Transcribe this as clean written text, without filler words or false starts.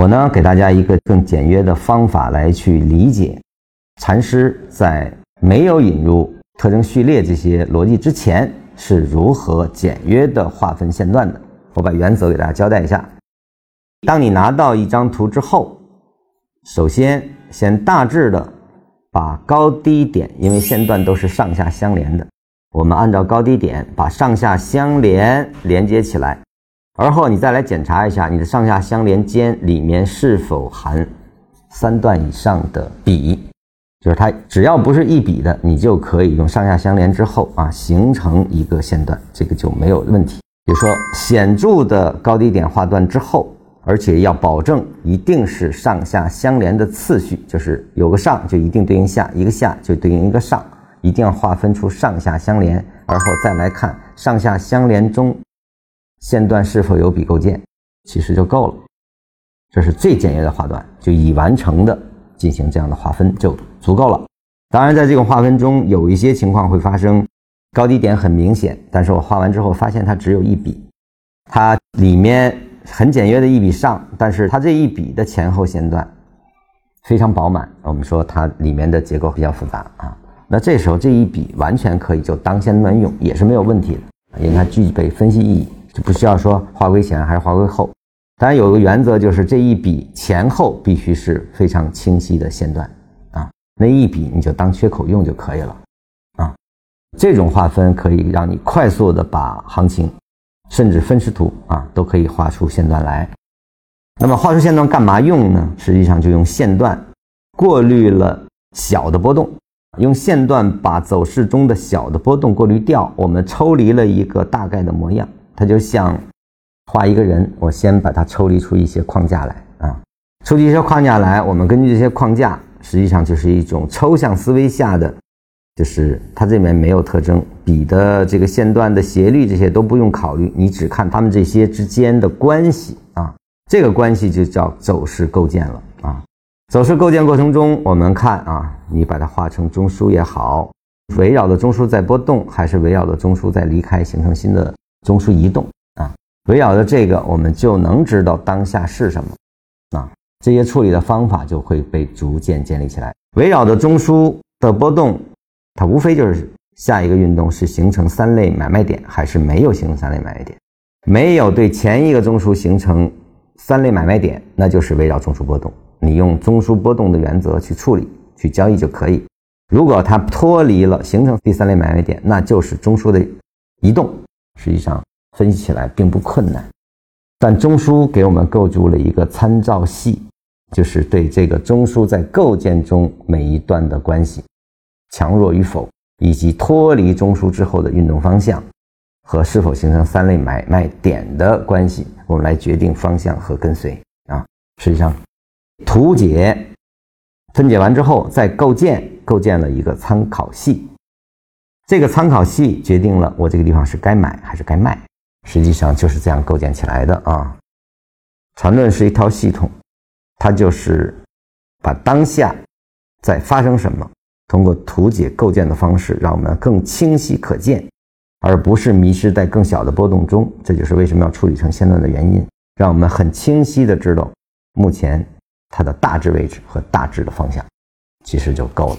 我呢给大家一个更简约的方法来去理解禅师在没有引入特征序列这些逻辑之前是如何简约的划分线段的。我把原则给大家交代一下。当你拿到一张图之后，首先大致的把高低点，因为线段都是上下相连的，我们按照高低点把上下相连连接起来，而后你再来检查一下你的上下相连间里面是否含三段以上的比，就是它只要不是一比的，你就可以用上下相连之后形成一个线段，这个就没有问题。比如说显著的高低点划断之后，而且要保证一定是上下相连的次序，就是有个上就一定对应下，一个下就对应一个上，一定要划分出上下相连，而后再来看上下相连中线段是否有比构建，其实就够了。这是最简约的划断，就已完成的进行这样的划分就足够了。当然在这种划分中有一些情况会发生高低点很明显，但是我画完之后发现它只有一笔，它里面很简约的一笔上，但是它这一笔的前后线段非常饱满，我们说它里面的结构比较复杂那这时候这一笔完全可以就当线段用，也是没有问题的，因为它具备分析意义，就不需要说划归前还是划归后。当然有一个原则，就是这一笔前后必须是非常清晰的线段那一笔你就当缺口用就可以了这种划分可以让你快速的把行情甚至分时图都可以画出线段来。那么画出线段干嘛用呢？实际上就用线段过滤了小的波动，用线段把走势中的小的波动过滤掉，我们抽离了一个大概的模样。它就像画一个人，我先把它抽离出一些框架来抽离一些框架来，我们根据这些框架，实际上就是一种抽象思维下的，就是它这边没有特征，比的这个线段的斜率这些都不用考虑，你只看它们这些之间的关系这个关系就叫走势构建了走势构建过程中，我们看你把它画成中枢也好，围绕的中枢在波动，还是围绕的中枢在离开形成新的中枢移动围绕着这个，我们就能知道当下是什么这些处理的方法就会被逐渐建立起来。围绕着中枢的波动，它无非就是下一个运动是形成三类买卖点还是没有形成三类买卖点，没有对前一个中枢形成三类买卖点，那就是围绕中枢波动，你用中枢波动的原则去处理去交易就可以。如果它脱离了形成第三类买卖点，那就是中枢的移动，实际上分析起来并不困难。但中枢给我们构筑了一个参照系，就是对这个中枢在构建中每一段的关系强弱与否，以及脱离中枢之后的运动方向和是否形成三类买卖点的关系，我们来决定方向和跟随实际上图解分解完之后再构建了一个参考系，这个参考系决定了我这个地方是该买还是该卖，实际上就是这样构建起来的缠论是一套系统，它就是把当下在发生什么通过图解构建的方式让我们更清晰可见，而不是迷失在更小的波动中。这就是为什么要处理成线段的原因，让我们很清晰的知道目前它的大致位置和大致的方向，其实就够了。